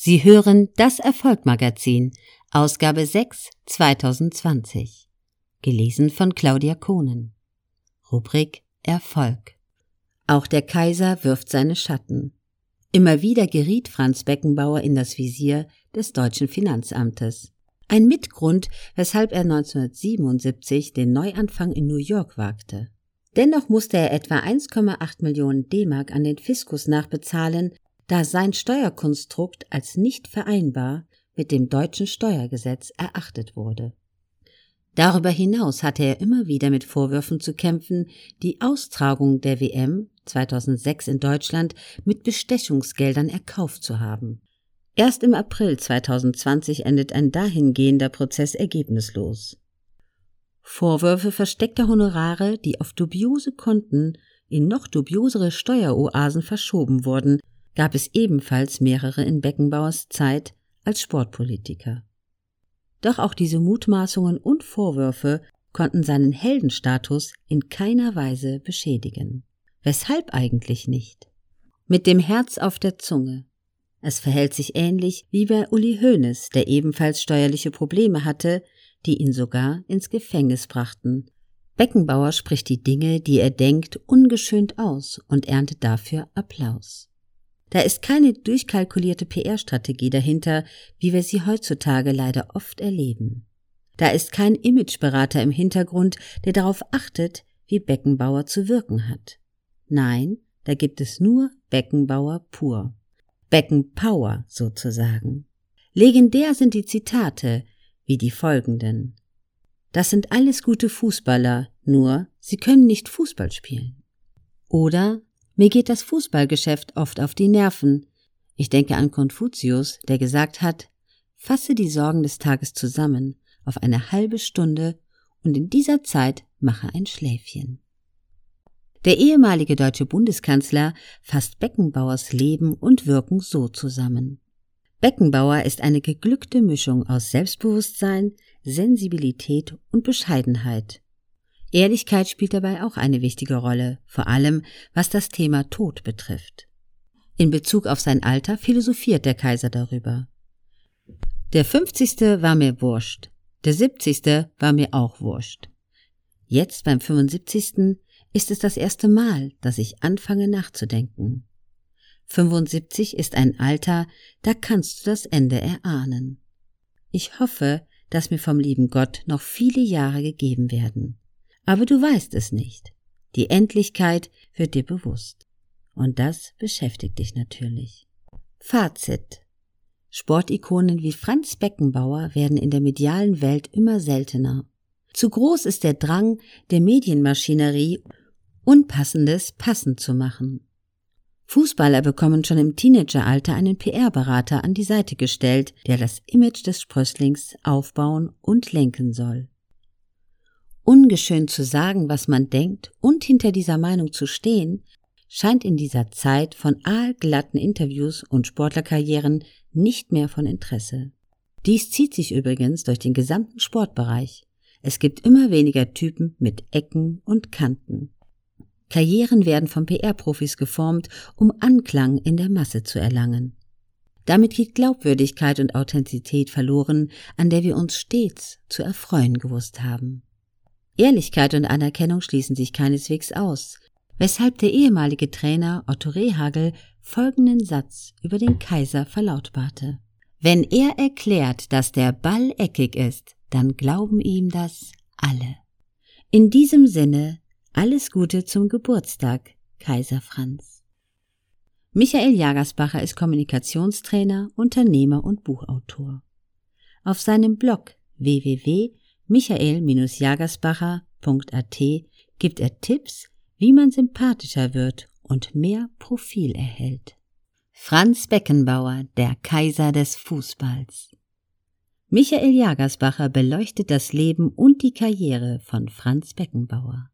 Sie hören das Erfolg-Magazin, Ausgabe 6, 2020. Gelesen von Claudia Kohnen. Rubrik Erfolg. Auch der Kaiser wirft seine Schatten. Immer wieder geriet Franz Beckenbauer in das Visier des deutschen Finanzamtes. Ein Mitgrund, weshalb er 1977 den Neuanfang in New York wagte. Dennoch musste er etwa 1,8 Millionen D-Mark an den Fiskus nachbezahlen, da sein Steuerkonstrukt als nicht vereinbar mit dem deutschen Steuergesetz erachtet wurde. Darüber hinaus hatte er immer wieder mit Vorwürfen zu kämpfen, die Austragung der WM 2006 in Deutschland mit Bestechungsgeldern erkauft zu haben. Erst im April 2020 endet ein dahingehender Prozess ergebnislos. Vorwürfe versteckter Honorare, die auf dubiose Konten in noch dubiosere Steueroasen verschoben wurden, gab es ebenfalls mehrere in Beckenbauers Zeit als Sportpolitiker. Doch auch diese Mutmaßungen und Vorwürfe konnten seinen Heldenstatus in keiner Weise beschädigen. Weshalb eigentlich nicht? Mit dem Herz auf der Zunge. Es verhält sich ähnlich wie bei Uli Hoeneß, der ebenfalls steuerliche Probleme hatte, die ihn sogar ins Gefängnis brachten. Beckenbauer spricht die Dinge, die er denkt, ungeschönt aus und erntet dafür Applaus. Da ist keine durchkalkulierte PR-Strategie dahinter, wie wir sie heutzutage leider oft erleben. Da ist kein Imageberater im Hintergrund, der darauf achtet, wie Beckenbauer zu wirken hat. Nein, da gibt es nur Beckenbauer pur. Beckenpower sozusagen. Legendär sind die Zitate, wie die folgenden. Das sind alles gute Fußballer, nur sie können nicht Fußball spielen. Oder: Mir geht das Fußballgeschäft oft auf die Nerven. Ich denke an Konfuzius, der gesagt hat, fasse die Sorgen des Tages zusammen auf eine halbe Stunde und in dieser Zeit mache ein Schläfchen. Der ehemalige deutsche Bundeskanzler fasst Beckenbauers Leben und Wirken so zusammen. Beckenbauer ist eine geglückte Mischung aus Selbstbewusstsein, Sensibilität und Bescheidenheit. Ehrlichkeit spielt dabei auch eine wichtige Rolle, vor allem was das Thema Tod betrifft. In Bezug auf sein Alter philosophiert der Kaiser darüber. Der 50. war mir wurscht, der 70. war mir auch wurscht. Jetzt beim 75. ist es das erste Mal, dass ich anfange nachzudenken. 75 ist ein Alter, da kannst du das Ende erahnen. Ich hoffe, dass mir vom lieben Gott noch viele Jahre gegeben werden. Aber du weißt es nicht. Die Endlichkeit wird dir bewusst. Und das beschäftigt dich natürlich. Fazit. Sportikonen wie Franz Beckenbauer werden in der medialen Welt immer seltener. Zu groß ist der Drang der Medienmaschinerie, Unpassendes passend zu machen. Fußballer bekommen schon im Teenageralter einen PR-Berater an die Seite gestellt, der das Image des Sprösslings aufbauen und lenken soll. Ungeschönt zu sagen, was man denkt und hinter dieser Meinung zu stehen, scheint in dieser Zeit von aalglatten Interviews und Sportlerkarrieren nicht mehr von Interesse. Dies zieht sich übrigens durch den gesamten Sportbereich. Es gibt immer weniger Typen mit Ecken und Kanten. Karrieren werden von PR-Profis geformt, um Anklang in der Masse zu erlangen. Damit geht Glaubwürdigkeit und Authentizität verloren, an der wir uns stets zu erfreuen gewusst haben. Ehrlichkeit und Anerkennung schließen sich keineswegs aus, weshalb der ehemalige Trainer Otto Rehagel folgenden Satz über den Kaiser verlautbarte. Wenn er erklärt, dass der Ball eckig ist, dann glauben ihm das alle. In diesem Sinne, alles Gute zum Geburtstag, Kaiser Franz. Michael Jagersbacher ist Kommunikationstrainer, Unternehmer und Buchautor. Auf seinem Blog www.michael-jagersbacher.at gibt er Tipps, wie man sympathischer wird und mehr Profil erhält. Franz Beckenbauer, der Kaiser des Fußballs. Michael Jagersbacher beleuchtet das Leben und die Karriere von Franz Beckenbauer.